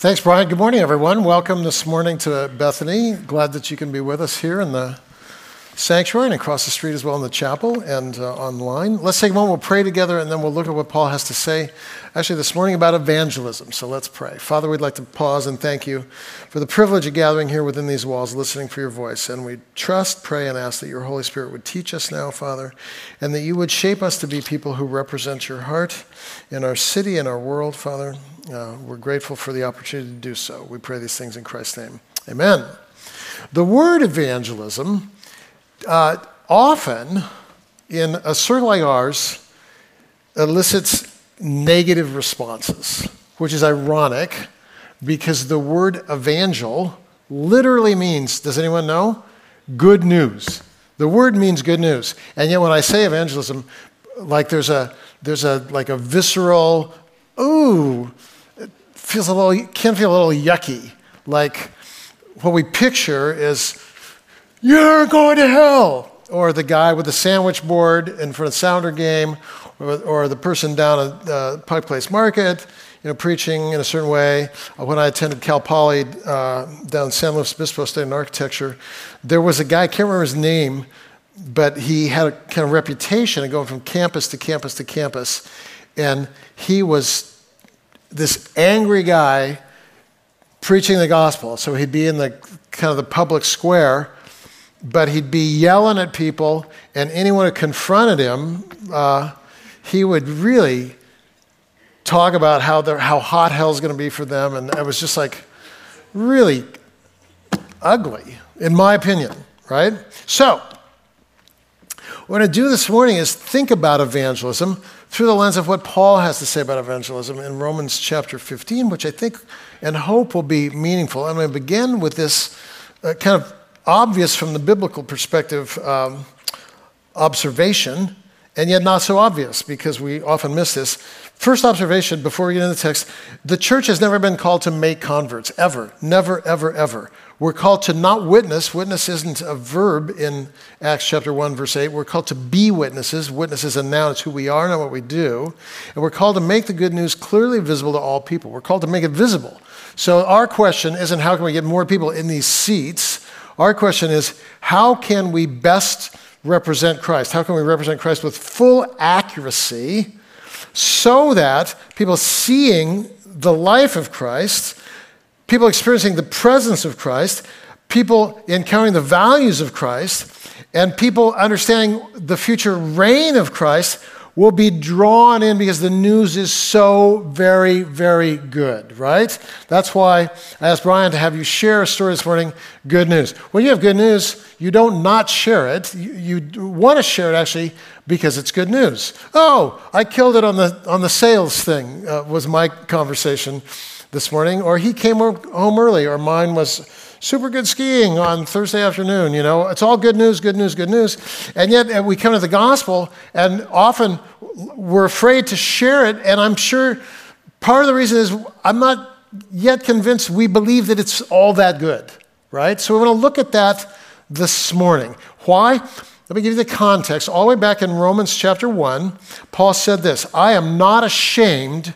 Thanks, Brian. Good morning, everyone. Welcome this morning to Bethany. Glad that you can be with us here in the sanctuary and across the street as well in the chapel and online. Let's take a moment, we'll pray together, and then we'll look at what Paul has to say actually this morning about evangelism. So let's pray. Father, we'd like to pause and thank you for the privilege of gathering here within these walls, listening for your voice. And we trust, pray, and ask that your Holy Spirit would teach us now, Father, and that you would shape us to be people who represent your heart in our city and our world, Father. We're grateful for the opportunity to do so. We pray these things in Christ's name. Amen. The word evangelism, often in a circle like ours, elicits negative responses, which is ironic because the word evangel literally means, does anyone know? Good news. The word means good news. And yet when I say evangelism, like there's a visceral, ooh, can feel a little yucky. Like what we picture is, you're going to hell, or the guy with the sandwich board in front of the Sounder game, or the person down at Pike Place Market, preaching in a certain way. When I attended Cal Poly down in San Luis Obispo studying architecture, there was a guy, I can't remember his name, but he had a kind of reputation of going from campus to campus to campus, and he was this angry guy preaching the gospel. So he'd be in the kind of the public square, but he'd be yelling at people, and anyone who confronted him, he would really talk about how hot hell's going to be for them, and it was just like really ugly, in my opinion, right? So what I'm going to do this morning is think about evangelism through the lens of what Paul has to say about evangelism in Romans chapter 15, which I think and hope will be meaningful. I'm going to begin with this kind of obvious from the biblical perspective observation, and yet not so obvious because we often miss this. First observation, before we get into the text, the church has never been called to make converts, ever. Never, ever, ever. We're called to not witness. Witness isn't a verb in Acts chapter 1, verse 8. We're called to be witnesses. Witness is a noun. It's who we are, not what we do. And we're called to make the good news clearly visible to all people. We're called to make it visible. So our question isn't how can we get more people in these seats. Our question is, how can we best represent Christ? How can we represent Christ with full accuracy so that people seeing the life of Christ, people experiencing the presence of Christ, people encountering the values of Christ, and people understanding the future reign of Christ will be drawn in because the news is so very, very good, right? That's why I asked Brian to have you share a story this morning, good news. When you have good news, you don't not share it. You want to share it, actually, because it's good news. Oh, I killed it on the sales thing was my conversation this morning, or he came home early, or mine was super good skiing on Thursday afternoon, It's all good news, good news, good news. And yet we come to the gospel and often we're afraid to share it. And I'm sure part of the reason is I'm not yet convinced we believe that it's all that good, right? So we want to look at that this morning. Why? Let me give you the context. All the way back in Romans chapter 1, Paul said this, I am not ashamed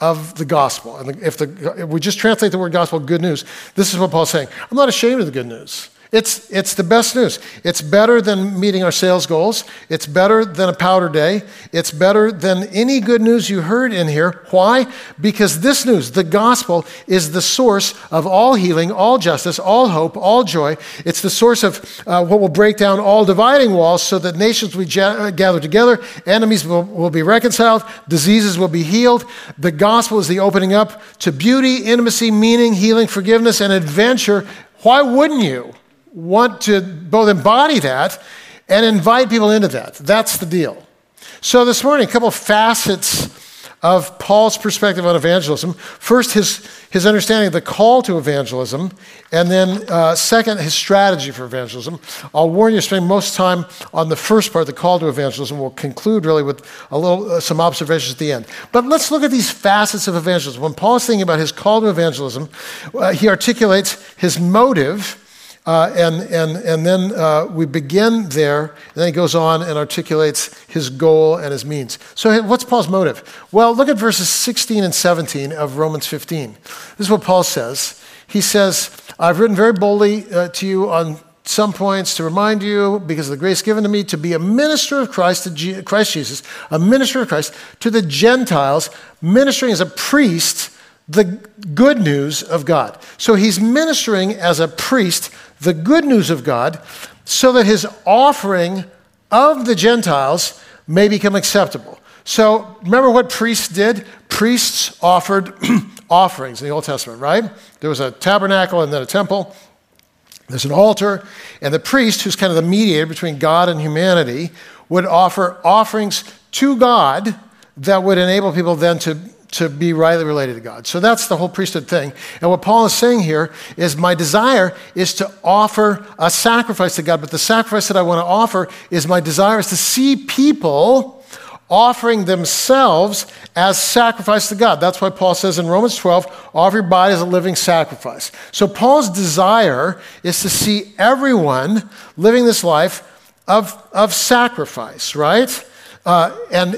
of the gospel. And if we just translate the word gospel, good news, this is what Paul's saying. I'm not ashamed of the good news. It's the best news. It's better than meeting our sales goals. It's better than a powder day. It's better than any good news you heard in here. Why? Because this news, the gospel, is the source of all healing, all justice, all hope, all joy. It's the source of what will break down all dividing walls so that nations will gather together, enemies will be reconciled, diseases will be healed. The gospel is the opening up to beauty, intimacy, meaning, healing, forgiveness, and adventure. Why wouldn't you want to both embody that and invite people into that? That's the deal. So this morning, a couple of facets of Paul's perspective on evangelism. First, his understanding of the call to evangelism, and then second, his strategy for evangelism. I'll warn you, spend most time on the first part, the call to evangelism. We'll conclude really with some observations at the end. But let's look at these facets of evangelism. When Paul's thinking about his call to evangelism, he articulates his motive And then we begin there, and then he goes on and articulates his goal and his means. So what's Paul's motive? Well, look at verses 16 and 17 of Romans 15. This is what Paul says. He says, I've written very boldly to you on some points to remind you, because of the grace given to me, to be a minister of Christ, to Christ Jesus, a minister of Christ, to the Gentiles, ministering as a priest the good news of God. So he's ministering as a priest the good news of God, so that his offering of the Gentiles may become acceptable. So remember what priests did? Priests offered offerings in the Old Testament, right? There was a tabernacle and then a temple. There's an altar, and the priest, who's kind of the mediator between God and humanity, would offer offerings to God that would enable people then to be rightly related to God. So that's the whole priesthood thing. And what Paul is saying here is, my desire is to offer a sacrifice to God, but the sacrifice that I want to offer is, my desire is to see people offering themselves as sacrifice to God. That's why Paul says in Romans 12, offer your body as a living sacrifice. So Paul's desire is to see everyone living this life of sacrifice, right? And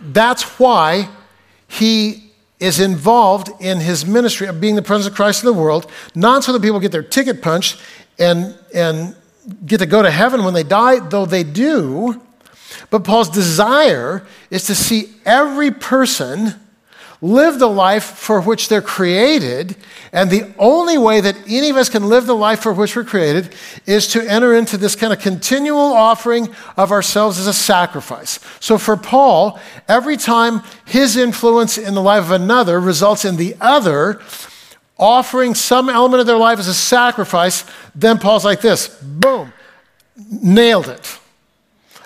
that's why he is involved in his ministry of being the presence of Christ in the world, not so that people get their ticket punched and get to go to heaven when they die, though they do. But Paul's desire is to see every person live the life for which they're created, and the only way that any of us can live the life for which we're created is to enter into this kind of continual offering of ourselves as a sacrifice. So for Paul, every time his influence in the life of another results in the other offering some element of their life as a sacrifice, then Paul's like this, boom, nailed it.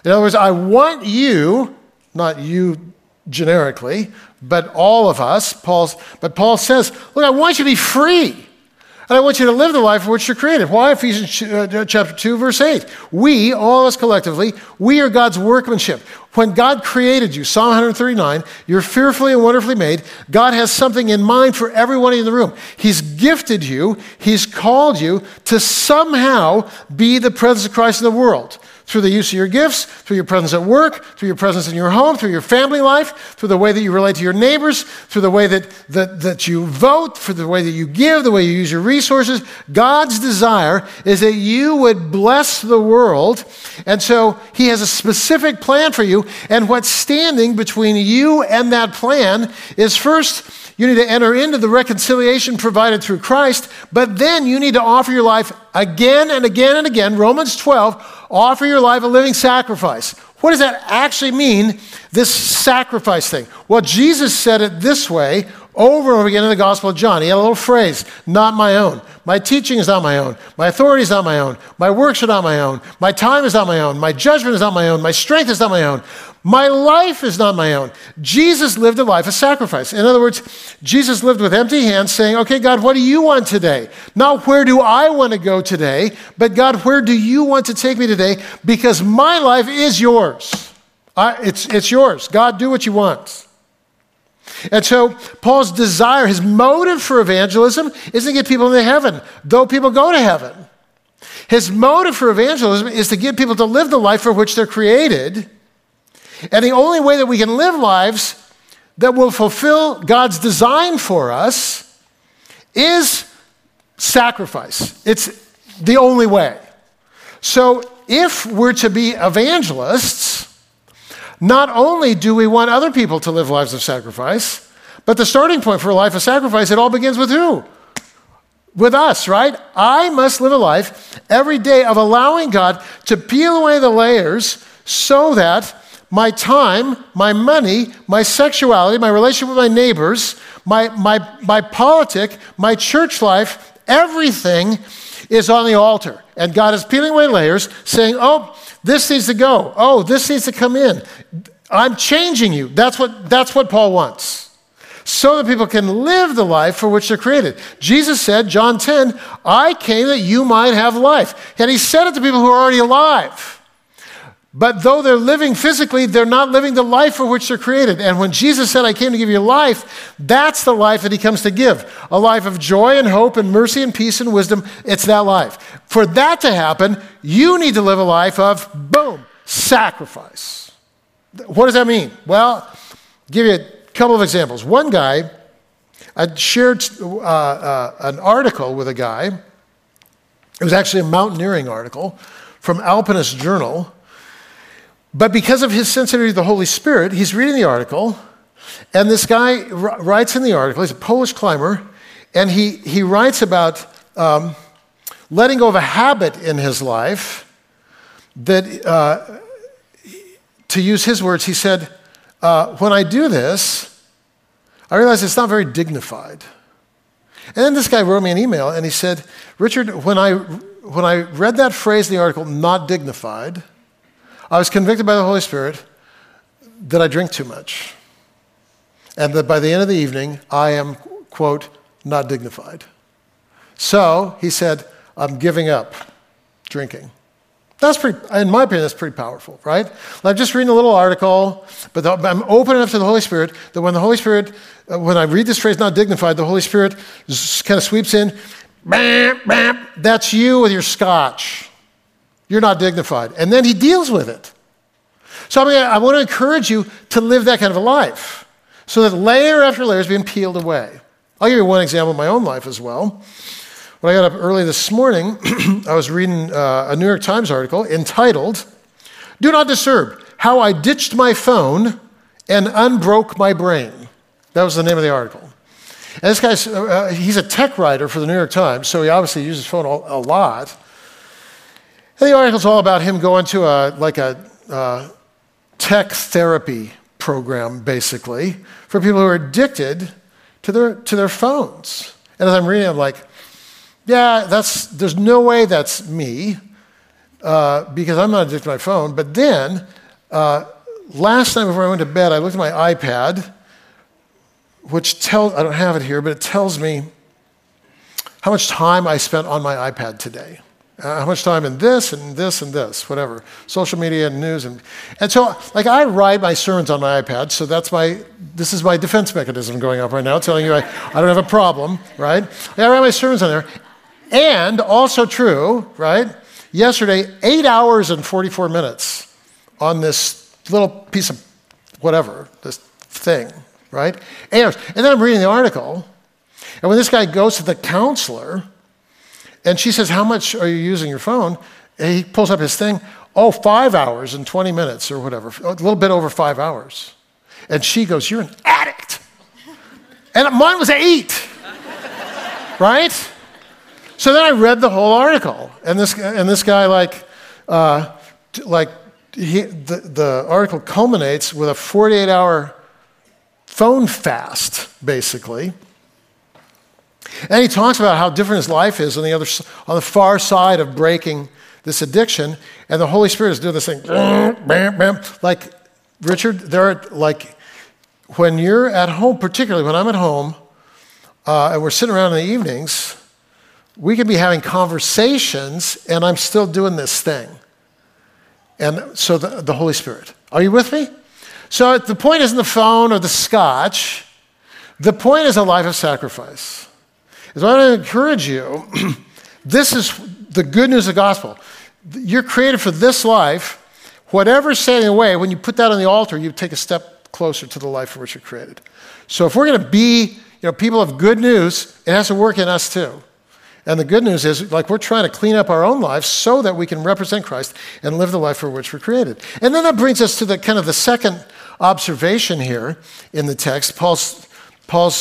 In other words, I want you, not you generically, but all of us, Paul says, look, I want you to be free, and I want you to live the life for which you're created. Why? Ephesians chapter 2, verse 8. We, all of us collectively, we are God's workmanship. When God created you, Psalm 139, you're fearfully and wonderfully made. God has something in mind for everyone in the room. He's gifted you. He's called you to somehow be the presence of Christ in the world, through the use of your gifts, through your presence at work, through your presence in your home, through your family life, through the way that you relate to your neighbors, through the way that you vote, through the way that you give, the way you use your resources. God's desire is that you would bless the world, and so he has a specific plan for you, and what's standing between you and that plan is, first, you need to enter into the reconciliation provided through Christ, but then you need to offer your life again and again and again. Romans 12, offer your life a living sacrifice. What does that actually mean, this sacrifice thing? Well, Jesus said it this way over and over again in the Gospel of John. He had a little phrase, not my own. My teaching is not my own. My authority is not my own. My works are not my own. My time is not my own. My judgment is not my own. My strength is not my own. My life is not my own. Jesus lived a life of sacrifice. In other words, Jesus lived with empty hands saying, okay, God, what do you want today? Not where do I want to go today, but God, where do you want to take me today? Because my life is yours. It's yours. God, do what you want. And so Paul's desire, his motive for evangelism isn't to get people into heaven, though people go to heaven. His motive for evangelism is to get people to live the life for which they're created. And the only way that we can live lives that will fulfill God's design for us is sacrifice. It's the only way. So if we're to be evangelists, not only do we want other people to live lives of sacrifice, but the starting point for a life of sacrifice, it all begins with who? With us, right? I must live a life every day of allowing God to peel away the layers so that my time, my money, my sexuality, my relationship with my neighbors, my politic, my church life, everything is on the altar. And God is peeling away layers, saying, oh, this needs to go. Oh, this needs to come in. I'm changing you. That's what Paul wants, so that people can live the life for which they're created. Jesus said, John 10, I came that you might have life. And he said it to people who are already alive. But though they're living physically, they're not living the life for which they're created. And when Jesus said, I came to give you life, that's the life that he comes to give. A life of joy and hope and mercy and peace and wisdom. It's that life. For that to happen, you need to live a life of, boom, sacrifice. What does that mean? Well, I'll give you a couple of examples. One guy, I shared an article with a guy. It was actually a mountaineering article from Alpinist Journal. But because of his sensitivity to the Holy Spirit, he's reading the article, and this guy writes in the article, he's a Polish climber, and he writes about letting go of a habit in his life that, to use his words, he said, when I do this, I realize it's not very dignified. And then this guy wrote me an email, and he said, Richard, when I read that phrase in the article, not dignified, I was convicted by the Holy Spirit that I drink too much. And that by the end of the evening, I am, quote, not dignified. So he said, I'm giving up drinking. That's pretty, in my opinion, that's pretty powerful, right? I'm just reading a little article, but I'm open enough to the Holy Spirit that when the Holy Spirit, when I read this phrase, not dignified, the Holy Spirit kind of sweeps in, bam, bam, that's you with your scotch. You're not dignified. And then he deals with it. So I want to encourage you to live that kind of a life so that layer after layer is being peeled away. I'll give you one example of my own life as well. When I got up early this morning, I was reading a New York Times article entitled, Do Not Disturb, How I Ditched My Phone and Unbroke My Brain. That was the name of the article. And this guy's, he's a tech writer for the New York Times, so he obviously uses his phone a lot. And the article's all about him going to a tech therapy program, basically, for people who are addicted to their phones. And as I'm reading, I'm like, yeah, there's no way that's me because I'm not addicted to my phone. But then last night before I went to bed, I looked at my iPad, which tells, I don't have it here, but it tells me how much time I spent on my iPad today. How much time in this and this and this, whatever. Social media and news. And so, like, I write my sermons on my iPad, so this is my defense mechanism going up right now, telling you I don't have a problem, right? I write my sermons on there. And also true, right? Yesterday, 8 hours and 44 minutes on this little piece of whatever, this thing, right? 8 hours. And then I'm reading the article, and when this guy goes to the counselor, and she says, how much are you using your phone? And he pulls up his thing. Oh, 5 hours and 20 minutes or whatever. A little bit over 5 hours. And she goes, you're an addict. And mine was 8. Right? So then I read the whole article. And this guy, the article culminates with a 48-hour phone fast, basically. And he talks about how different his life is on the far side of breaking this addiction. And the Holy Spirit is doing this thing, bam, bam. Like, Richard, when you're at home, particularly when I'm at home, and we're sitting around in the evenings, we could be having conversations, and I'm still doing this thing. And so the Holy Spirit. Are you with me? So the point isn't the phone or the scotch. The point is a life of sacrifice. So I want to encourage you, this is the good news of the gospel. You're created for this life. Whatever's standing away, when you put that on the altar, you take a step closer to the life for which you're created. So if we're going to be people of good news, it has to work in us too. And the good news is, we're trying to clean up our own lives so that we can represent Christ and live the life for which we're created. And then that brings us to the kind of the second observation here in the text. Paul's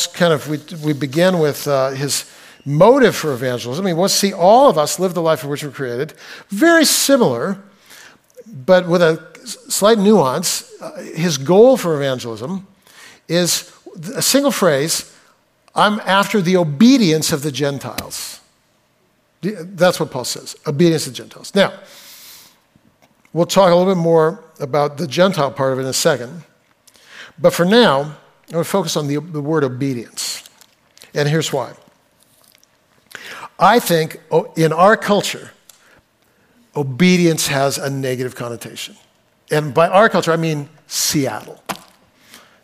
kind of, we begin with his motive for evangelism. He wants to see all of us live the life for which we're created. Very similar, but with a slight nuance. His goal for evangelism is a single phrase, I'm after the obedience of the Gentiles. That's what Paul says, obedience of the Gentiles. Now, we'll talk a little bit more about the Gentile part of it in a second. But for now, I'm going to focus on the word obedience. And here's why. I think in our culture, obedience has a negative connotation. And by our culture, I mean Seattle.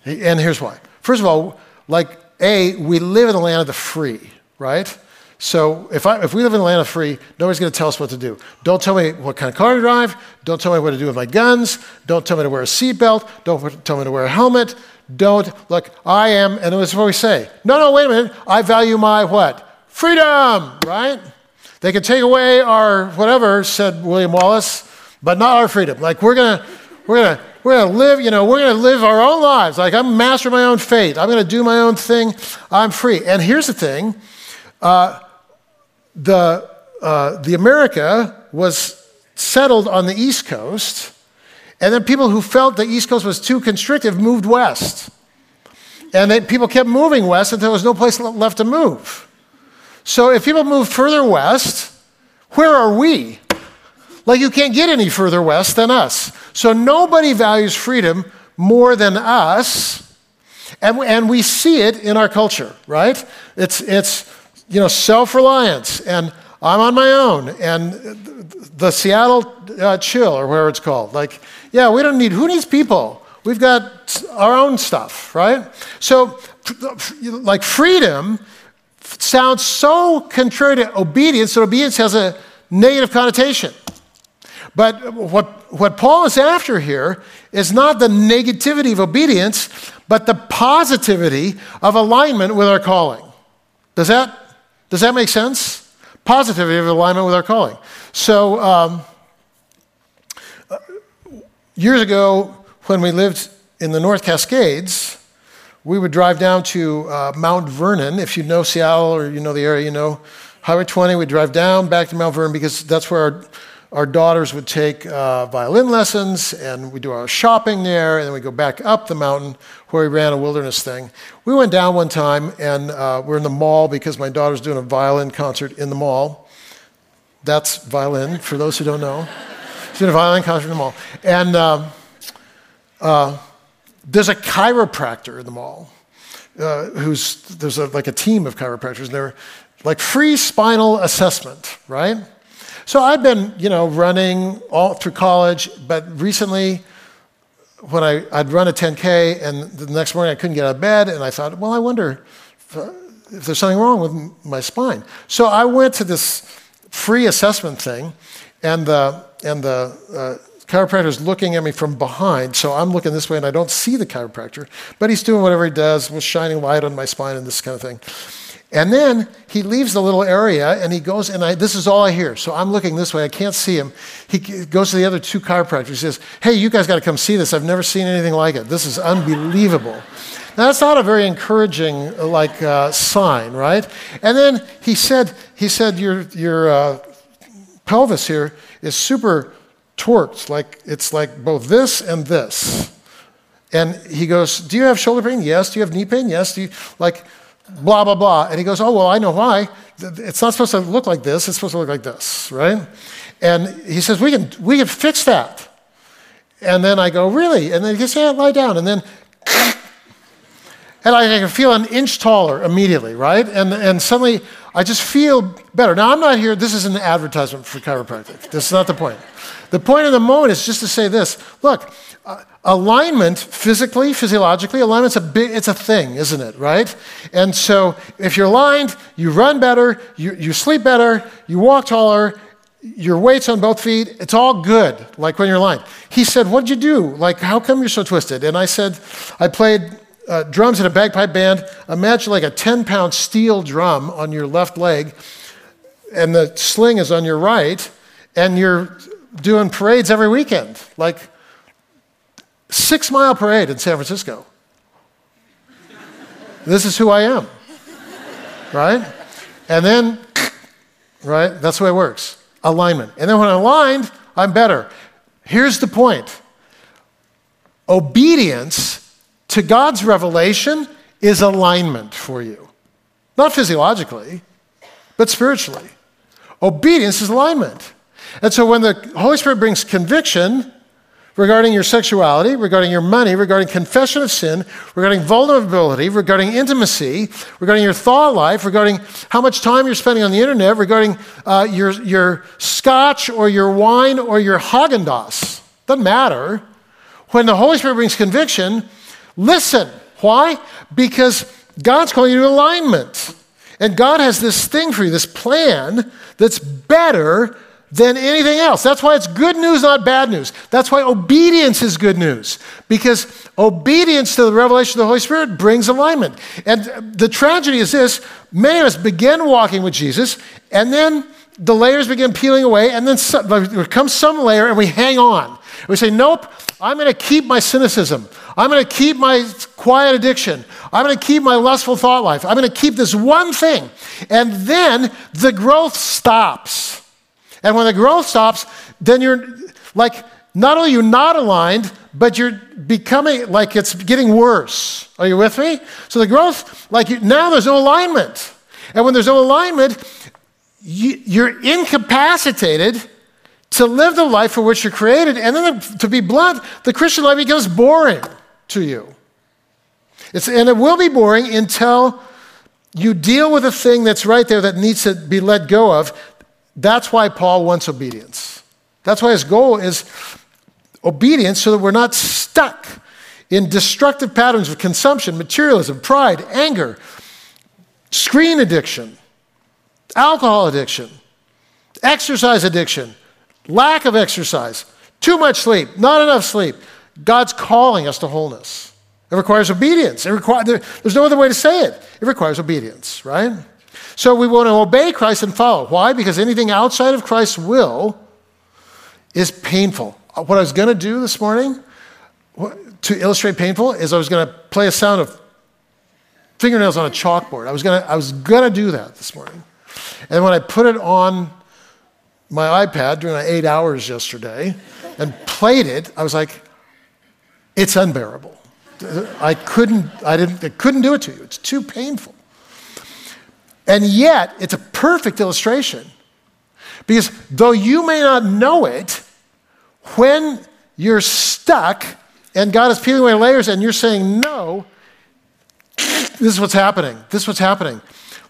And here's why. First of all, like A, we live in the land of the free, right? So if we live in the land of free, nobody's going to tell us what to do. Don't tell me what kind of car to drive. Don't tell me what to do with my guns. Don't tell me to wear a seatbelt. Don't tell me to wear a helmet. Don't, look, I am, and this is what we say. No, no, wait a minute. I value my what? Freedom, right? They can take away our whatever, said William Wallace, but not our freedom. Like we're gonna live, you know, we're gonna live our own lives. Like I'm master of my own fate. I'm gonna do my own thing. I'm free. And here's the thing. The America was settled on the East Coast, and then people who felt the East Coast was too constrictive moved west. And then people kept moving west until there was no place left to move. So if people move further west, where are we? Like you can't get any further west than us. So nobody values freedom more than us, and we see it in our culture, right? It's you know, self-reliance, and I'm on my own, and the Seattle chill, or whatever it's called. Like, yeah, we don't need, who needs people? We've got our own stuff, right? So, like, freedom sounds so contrary to obedience, so obedience has a negative connotation. But what Paul is after here is not the negativity of obedience, but the positivity of alignment with our calling. Does that make sense? Positivity of alignment with our calling. So years ago, when we lived in the North Cascades, we would drive down to Mount Vernon. If you know Seattle or you know the area, you know Highway 20, we'd drive down back to Mount Vernon because that's where our daughters would take violin lessons, and we do our shopping there, and then we go back up the mountain where we ran a wilderness thing. We went down one time, and we're in the mall because my daughter's doing a violin concert in the mall. That's violin, for those who don't know. She's doing a violin concert in the mall. And there's a chiropractor in the mall. There's a team of chiropractors, and they're like free spinal assessment, right? So I've been, you know, running all through college, but recently when I'd run a 10K and the next morning I couldn't get out of bed, and I thought, well, I wonder if there's something wrong with my spine. So I went to this free assessment thing, and the chiropractor's looking at me from behind, so I'm looking this way and I don't see the chiropractor, but he's doing whatever he does with shining light on my spine and this kind of thing. And then he leaves the little area, and he goes, and this is all I hear. So I'm looking this way. I can't see him. He goes to the other two chiropractors. He says, hey, you guys got to come see this. I've never seen anything like it. This is unbelievable. Now, that's not a very encouraging, like, sign, right? And then he said, your pelvis here is super torqued. Like, it's like both this and this. And he goes, do you have shoulder pain? Yes. Do you have knee pain? Yes. Do you, like, blah, blah, blah. And he goes, oh, well, I know why. It's not supposed to look like this. It's supposed to look like this, right? And he says, we can fix that. And then I go, really? And then he goes, yeah, lie down. And then, and I can feel an inch taller immediately, right? And suddenly I just feel better. Now, I'm not here. This is an advertisement for chiropractic. This is not the point. The point of the moment is just to say this. Look, alignment, physiologically, alignment's it's a thing, isn't it, right? And so if you're aligned, you run better, you sleep better, you walk taller, your weight's on both feet, it's all good, like when you're aligned. He said, what'd you do? Like, how come you're so twisted? And I said, I played drums in a bagpipe band. Imagine like a 10-pound steel drum on your left leg, and the sling is on your right, and you're doing parades every weekend, like, 6-mile parade in San Francisco. This is who I am, right? And then, right, that's the way it works, alignment. And then when I'm aligned, I'm better. Here's the point. Obedience to God's revelation is alignment for you. Not physiologically, but spiritually. Obedience is alignment. And so when the Holy Spirit brings conviction regarding your sexuality, regarding your money, regarding confession of sin, regarding vulnerability, regarding intimacy, regarding your thought life, regarding how much time you're spending on the internet, regarding your scotch or your wine or your Haagen-Dazs. Doesn't matter. When the Holy Spirit brings conviction, listen. Why? Because God's calling you to alignment. And God has this thing for you, this plan that's better than anything else. That's why it's good news, not bad news. That's why obedience is good news, because obedience to the revelation of the Holy Spirit brings alignment. And the tragedy is this: many of us begin walking with Jesus, and then the layers begin peeling away, and then there comes some layer, and we hang on. We say, nope, I'm going to keep my cynicism. I'm going to keep my quiet addiction. I'm going to keep my lustful thought life. I'm going to keep this one thing. And then the growth stops. And when the growth stops, then you're like, not only you're not aligned, but you're becoming like it's getting worse. Are you with me? So the growth, now there's no alignment. And when there's no alignment, you're incapacitated to live the life for which you're created. And then to be blunt, the Christian life becomes boring to you. And it will be boring until you deal with a thing that's right there that needs to be let go of. That's why Paul wants obedience. That's why his goal is obedience, so that we're not stuck in destructive patterns of consumption, materialism, pride, anger, screen addiction, alcohol addiction, exercise addiction, lack of exercise, too much sleep, not enough sleep. God's calling us to wholeness. It requires obedience. There's no other way to say it. It requires obedience, right? So we want to obey Christ and follow. Why? Because anything outside of Christ's will is painful. What I was going to do this morning to illustrate painful is I was going to play a sound of fingernails on a chalkboard. I was going to do that this morning. And when I put it on my iPad during my 8 hours yesterday and played it, I was like, it's unbearable. I couldn't do it to you. It's too painful. And yet, it's a perfect illustration, because though you may not know it, when you're stuck and God is peeling away layers and you're saying no, this is what's happening. This is what's happening.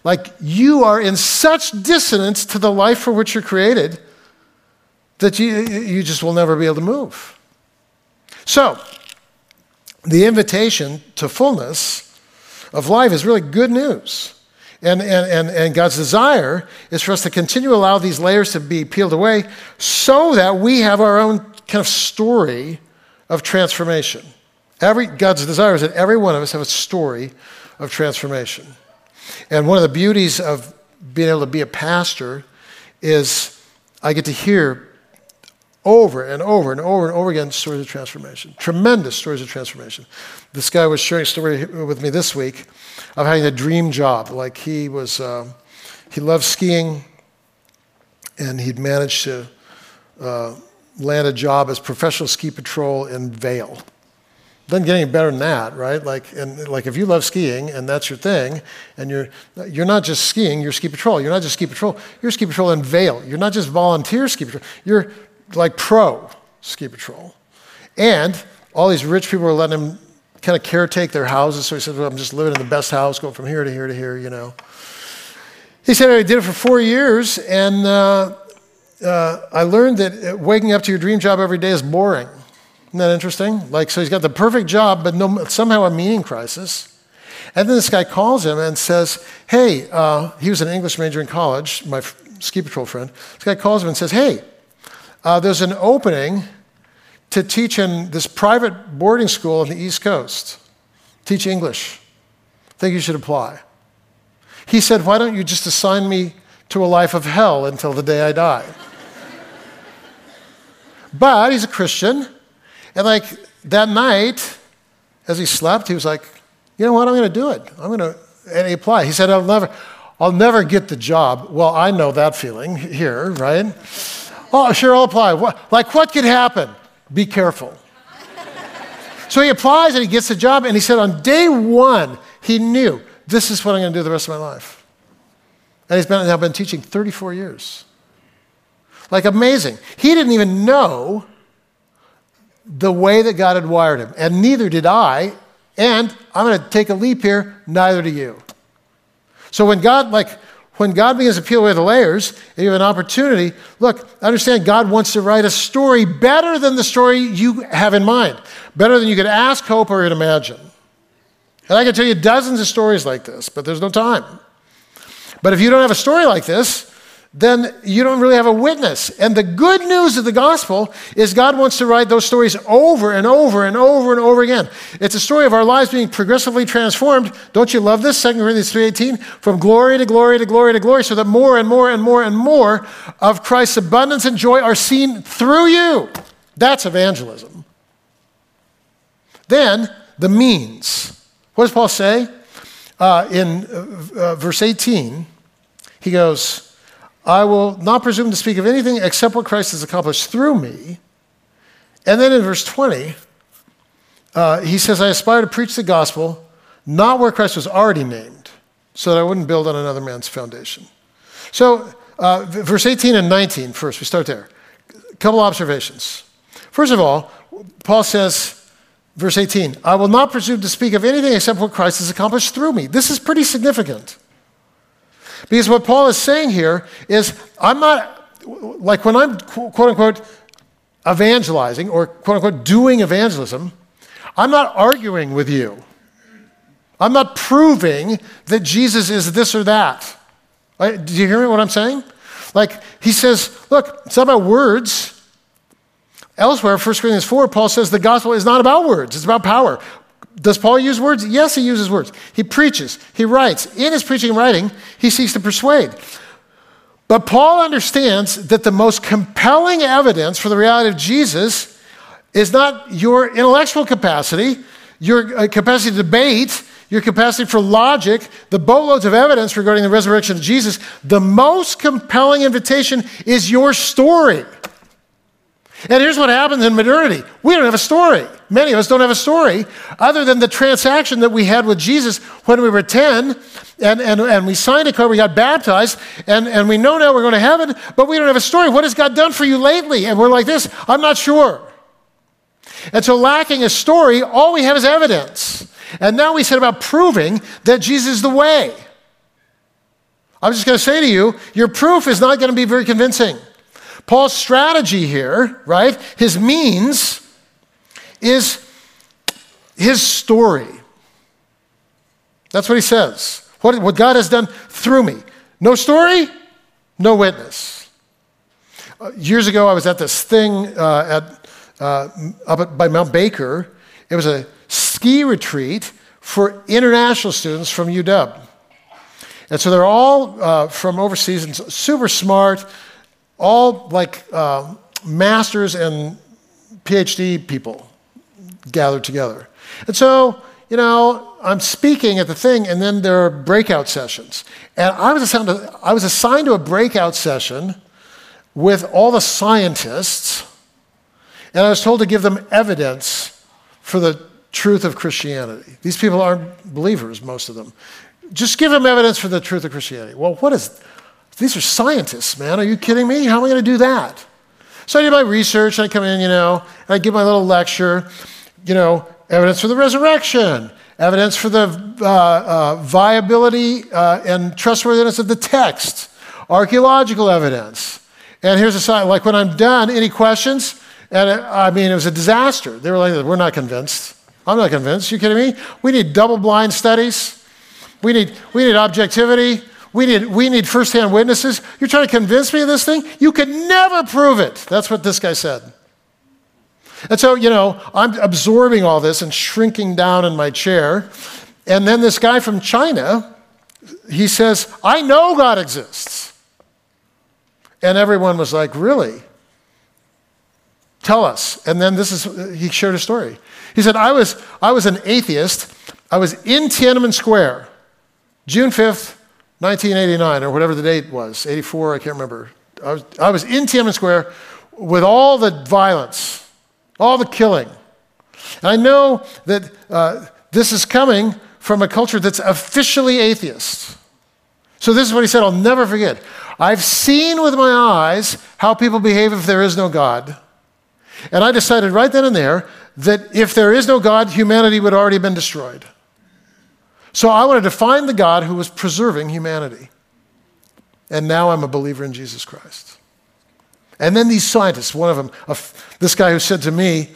Like, you are in such dissonance to the life for which you're created that you just will never be able to move. So, the invitation to fullness of life is really good news. And God's desire is for us to continue to allow these layers to be peeled away so that we have our own kind of story of transformation. God's desire is that every one of us have a story of transformation. And one of the beauties of being able to be a pastor is I get to hear over and over and over and over again stories of transformation, tremendous stories of transformation. This guy was sharing a story with me this week of having a dream job. Like, he loved skiing, and he'd managed to land a job as professional ski patrol in Vail. Doesn't get any better than that, right? If you love skiing and that's your thing, and you're not just skiing, you're ski patrol. You're not just ski patrol. You're ski patrol in Vail. You're not just volunteer ski patrol. You're like pro ski patrol. And all these rich people were letting him kind of caretake their houses. So he said, well, I'm just living in the best house, going from here to here to here, you know. He said, I did it for 4 years, and I learned that waking up to your dream job every day is boring. Isn't that interesting? So he's got the perfect job, but somehow a meaning crisis. And then this guy calls him and says, hey, he was an English major in college, my ski patrol friend. This guy calls him and says, hey, there's an opening to teach in this private boarding school on the East Coast. Teach English. I think you should apply. He said, why don't you just assign me to a life of hell until the day I die? But he's a Christian. And that night, as he slept, he was like, you know what, I'm going to do it. And he applied. He said, I'll never get the job. Well, I know that feeling here, right? Oh, sure, I'll apply. What could happen? Be careful. So he applies and he gets the job. And he said on day one, he knew, this is what I'm going to do the rest of my life. And he's now been teaching 34 years. Amazing. He didn't even know the way that God had wired him. And neither did I. And I'm going to take a leap here, neither do you. So when God, When God begins to peel away the layers, and you have an opportunity, look, understand God wants to write a story better than the story you have in mind, better than you could ask, hope, or imagine. And I can tell you dozens of stories like this, but there's no time. But if you don't have a story like this, then you don't really have a witness. And the good news of the gospel is God wants to write those stories over and over and over and over again. It's a story of our lives being progressively transformed. Don't you love this? 2 Corinthians 3:18, from glory to glory to glory to glory, so that more and more and more and more of Christ's abundance and joy are seen through you. That's evangelism. Then the means. What does Paul say? In verse 18, he goes, I will not presume to speak of anything except what Christ has accomplished through me. And then in verse 20, he says, I aspire to preach the gospel, not where Christ was already named, so that I wouldn't build on another man's foundation. So verse 18 and 19 first, we start there. A couple observations. First of all, Paul says, verse 18, I will not presume to speak of anything except what Christ has accomplished through me. This is pretty significant. Because what Paul is saying here is, I'm not, like when I'm quote unquote evangelizing or quote unquote doing evangelism, I'm not arguing with you. I'm not proving that Jesus is this or that. Do you hear me what I'm saying? Like he says, look, it's not about words. Elsewhere, 1 Corinthians 4, Paul says the gospel is not about words, it's about power. Does Paul use words? Yes, he uses words. He preaches. He writes. In his preaching and writing, he seeks to persuade. But Paul understands that the most compelling evidence for the reality of Jesus is not your intellectual capacity, your capacity to debate, your capacity for logic, the boatloads of evidence regarding the resurrection of Jesus. The most compelling invitation is your story. And here's what happens in modernity. We don't have a story. Many of us don't have a story other than the transaction that we had with Jesus when we were 10 and we signed a card, we got baptized, and we know now we're going to heaven, but we don't have a story. What has God done for you lately? And we're like this, I'm not sure. And so lacking a story, all we have is evidence. And now we said about proving that Jesus is the way. I'm just going to say to you, your proof is not going to be very convincing. Paul's strategy here, right, his means is his story. That's what he says. What God has done through me. No story, no witness. Years ago, I was at this thing up by Mount Baker. It was a ski retreat for international students from UW. And so they're all from overseas and super smart, all like masters and PhD people gathered together. And so, you know, I'm speaking at the thing and then there are breakout sessions. And I was assigned to a breakout session with all the scientists and I was told to give them evidence for the truth of Christianity. These people aren't believers, most of them. Just give them evidence for the truth of Christianity. Well, these are scientists, man. Are you kidding me? How am I going to do that? So I did my research, and I come in, you know, and I give my little lecture, you know, evidence for the resurrection, evidence for the viability and trustworthiness of the text, archaeological evidence. And here's a sign, like when I'm done, any questions? And it was a disaster. They were like, we're not convinced. I'm not convinced. Are you kidding me? We need double-blind studies. We need objectivity. We need firsthand witnesses. You're trying to convince me of this thing? You could never prove it. That's what this guy said. And so, you know, I'm absorbing all this and shrinking down in my chair. And then this guy from China, he says, I know God exists. And everyone was like, really? Tell us. And then he shared a story. He said, I was an atheist. I was in Tiananmen Square, June 5th, 1989 or whatever the date was, 84, I can't remember. I was in Tiananmen Square with all the violence, all the killing. And I know that this is coming from a culture that's officially atheist. So this is what he said, I'll never forget. I've seen with my eyes how people behave if there is no God. And I decided right then and there that if there is no God, humanity would already have been destroyed. So I wanted to find the God who was preserving humanity. and now I'm a believer in Jesus Christ. And then these scientists, one of them, this guy who said to me,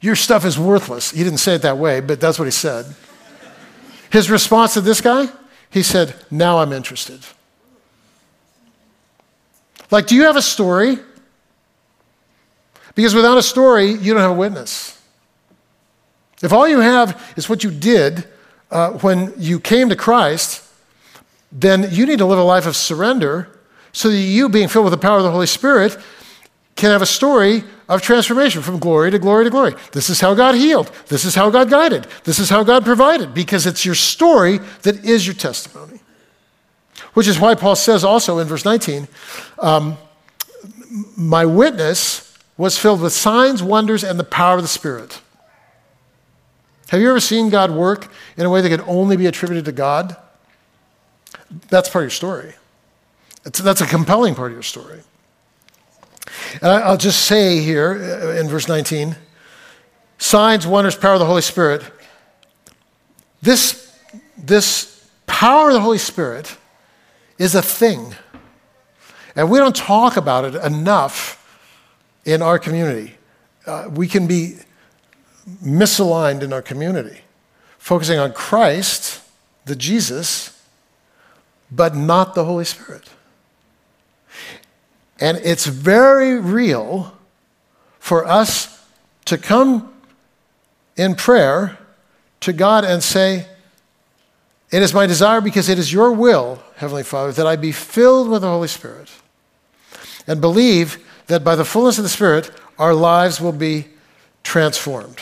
your stuff is worthless. He didn't say it that way, but that's what he said. His response to this guy, he said, now I'm interested. Like, do you have a story? Because without a story, you don't have a witness. If all you have is what you did when you came to Christ, then you need to live a life of surrender so that you, being filled with the power of the Holy Spirit, can have a story of transformation from glory to glory to glory. This is how God healed. This is how God guided. This is how God provided, because it's your story that is your testimony. Which is why Paul says also in verse 19, my witness was filled with signs, wonders, and the power of the Spirit. Have you ever seen God work in a way that could only be attributed to God? That's part of your story. That's a compelling part of your story. And I'll just say here in verse 19, signs, wonders, power of the Holy Spirit. This power of the Holy Spirit is a thing. And we don't talk about it enough in our community. We can be misaligned in our community, focusing on Christ, the Jesus, but not the Holy Spirit. And it's very real for us to come in prayer to God and say, it is my desire, because it is your will, Heavenly Father, that I be filled with the Holy Spirit, and believe that by the fullness of the Spirit, our lives will be transformed.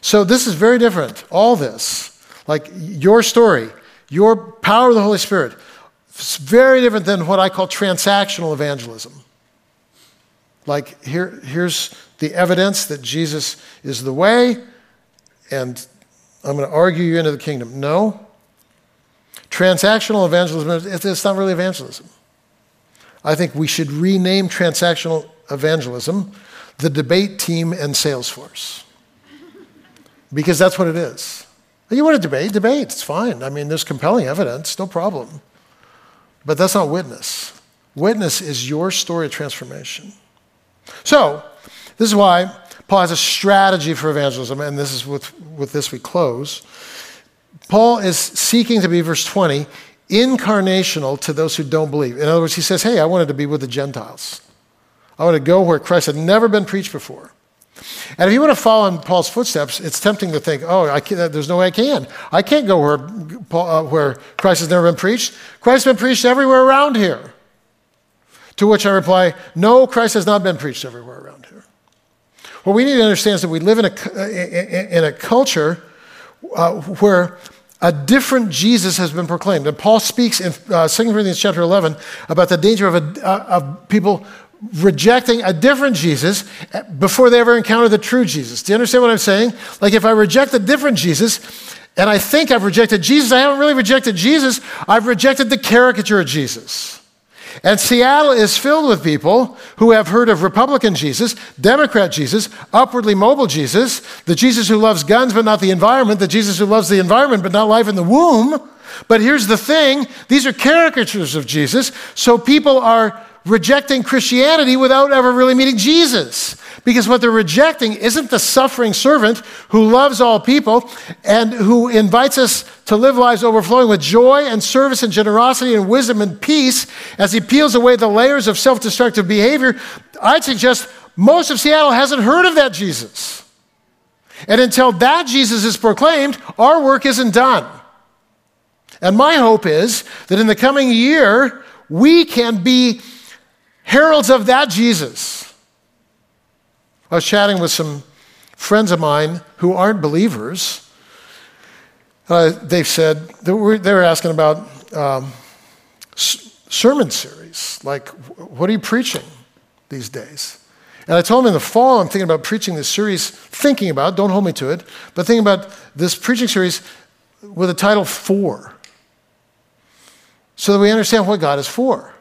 So this is very different, all this, like your story, your power of the Holy Spirit. It's very different than what I call transactional evangelism. Like, here's the evidence that Jesus is the way, and I'm going to argue you into the kingdom. No. Transactional evangelism, it's not really evangelism. I think we should rename transactional evangelism the debate team and Salesforce, because that's what it is. You want to debate? Debate. It's fine. I mean, there's compelling evidence. No problem. But that's not witness. Witness is your story of transformation. So, this is why Paul has a strategy for evangelism, and this is with this we close. Paul is seeking to be, verse 20, incarnational to those who don't believe. In other words, he says, hey, I wanted to be with the Gentiles. I want to go where Christ had never been preached before. And if you want to follow in Paul's footsteps, it's tempting to think, oh, there's no way I can. I can't go where Christ has never been preached. Christ has been preached everywhere around here. To which I reply, no, Christ has not been preached everywhere around here. What we need to understand is that we live in a culture where a different Jesus has been proclaimed. And Paul speaks in 2 Corinthians chapter 11 about the danger of people rejecting a different Jesus before they ever encounter the true Jesus. Do you understand what I'm saying? Like, if I reject a different Jesus, and I think I've rejected Jesus, I haven't really rejected Jesus, I've rejected the caricature of Jesus. And Seattle is filled with people who have heard of Republican Jesus, Democrat Jesus, upwardly mobile Jesus, the Jesus who loves guns but not the environment, the Jesus who loves the environment but not life in the womb. But here's the thing, these are caricatures of Jesus, so people are rejecting Christianity without ever really meeting Jesus. Because what they're rejecting isn't the suffering servant who loves all people and who invites us to live lives overflowing with joy and service and generosity and wisdom and peace as he peels away the layers of self-destructive behavior. I'd suggest most of Seattle hasn't heard of that Jesus. And until that Jesus is proclaimed, our work isn't done. And my hope is that in the coming year, we can be heralds of that Jesus. I was chatting with some friends of mine who aren't believers. They've said, they were asking about sermon series. Like, what are you preaching these days? And I told them in the fall, I'm thinking about preaching this series, don't hold me to it, but thinking about this preaching series with a title for, so that we understand what God is for.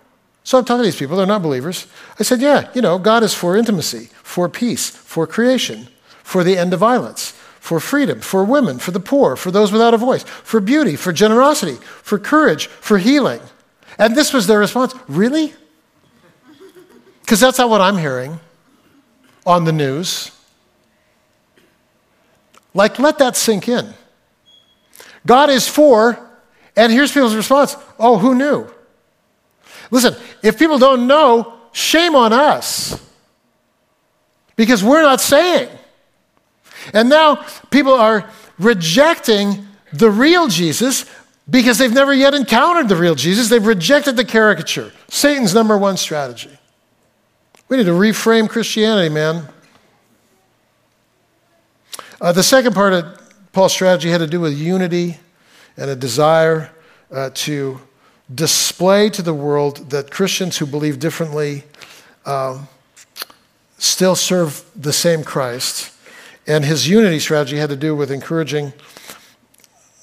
So I'm talking to these people, they're not believers. I said, yeah, you know, God is for intimacy, for peace, for creation, for the end of violence, for freedom, for women, for the poor, for those without a voice, for beauty, for generosity, for courage, for healing. And this was their response, really? Because that's not what I'm hearing on the news. Like, let that sink in. God is for, and here's people's response, oh, who knew? Listen, if people don't know, shame on us. Because we're not saying. And now people are rejecting the real Jesus because they've never yet encountered the real Jesus. They've rejected the caricature. Satan's number one strategy. We need to reframe Christianity, man. The second part of Paul's strategy had to do with unity and a desire to display to the world that Christians who believe differently still serve the same Christ. And his unity strategy had to do with encouraging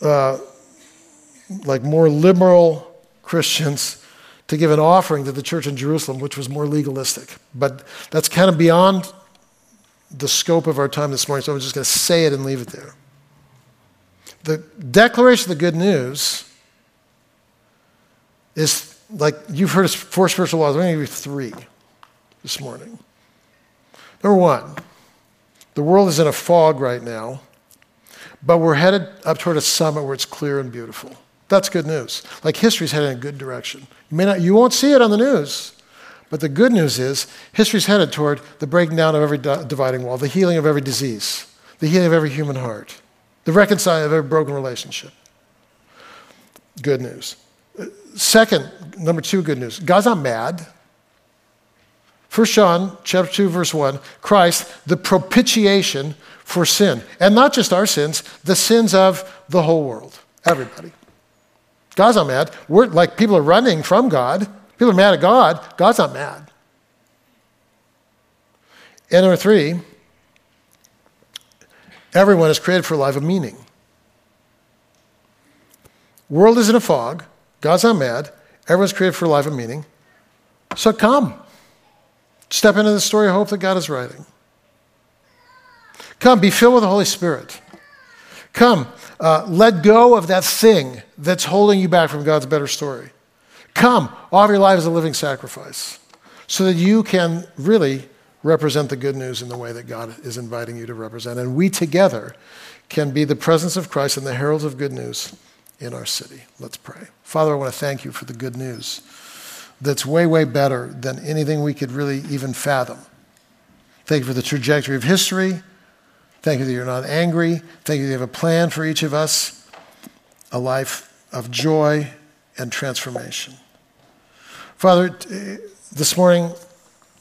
more liberal Christians to give an offering to the church in Jerusalem, which was more legalistic. But that's kind of beyond the scope of our time this morning, so I'm just going to say it and leave it there. The declaration of the good news is, like, you've heard us, four spiritual laws. I'm going to give you three this morning. Number one, the world is in a fog right now, but we're headed up toward a summit where it's clear and beautiful. That's good news. Like, history's headed in a good direction. You won't see it on the news, but the good news is history's headed toward the breaking down of every dividing wall, the healing of every disease, the healing of every human heart, the reconciling of every broken relationship. Good news. Second, number two, good news. God's not mad. 1 John chapter 2, verse 1, Christ, the propitiation for sin. And not just our sins, the sins of the whole world, everybody. God's not mad. People are running from God. People are mad at God. God's not mad. And number three, everyone is created for a life of meaning. World is in a fog. God's not mad. Everyone's created for a life of meaning. So come. Step into the story of hope that God is writing. Come, be filled with the Holy Spirit. Come, let go of that thing that's holding you back from God's better story. Come, offer your life as a living sacrifice so that you can really represent the good news in the way that God is inviting you to represent. And we together can be the presence of Christ and the heralds of good news in our city. Let's pray. Father, I want to thank you for the good news that's way, way better than anything we could really even fathom. Thank you for the trajectory of history. Thank you that you're not angry. Thank you that you have a plan for each of us, a life of joy and transformation. Father, this morning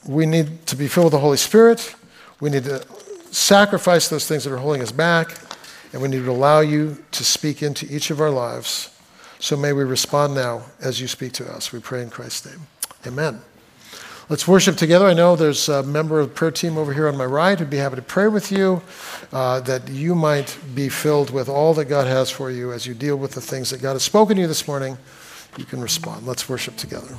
we need to be filled with the Holy Spirit. We need to sacrifice those things that are holding us back, and we need to allow you to speak into each of our lives. So may we respond now as you speak to us. We pray in Christ's name. Amen. Let's worship together. I know there's a member of the prayer team over here on my right who'd be happy to pray with you, that you might be filled with all that God has for you as you deal with the things that God has spoken to you this morning. You can respond. Let's worship together.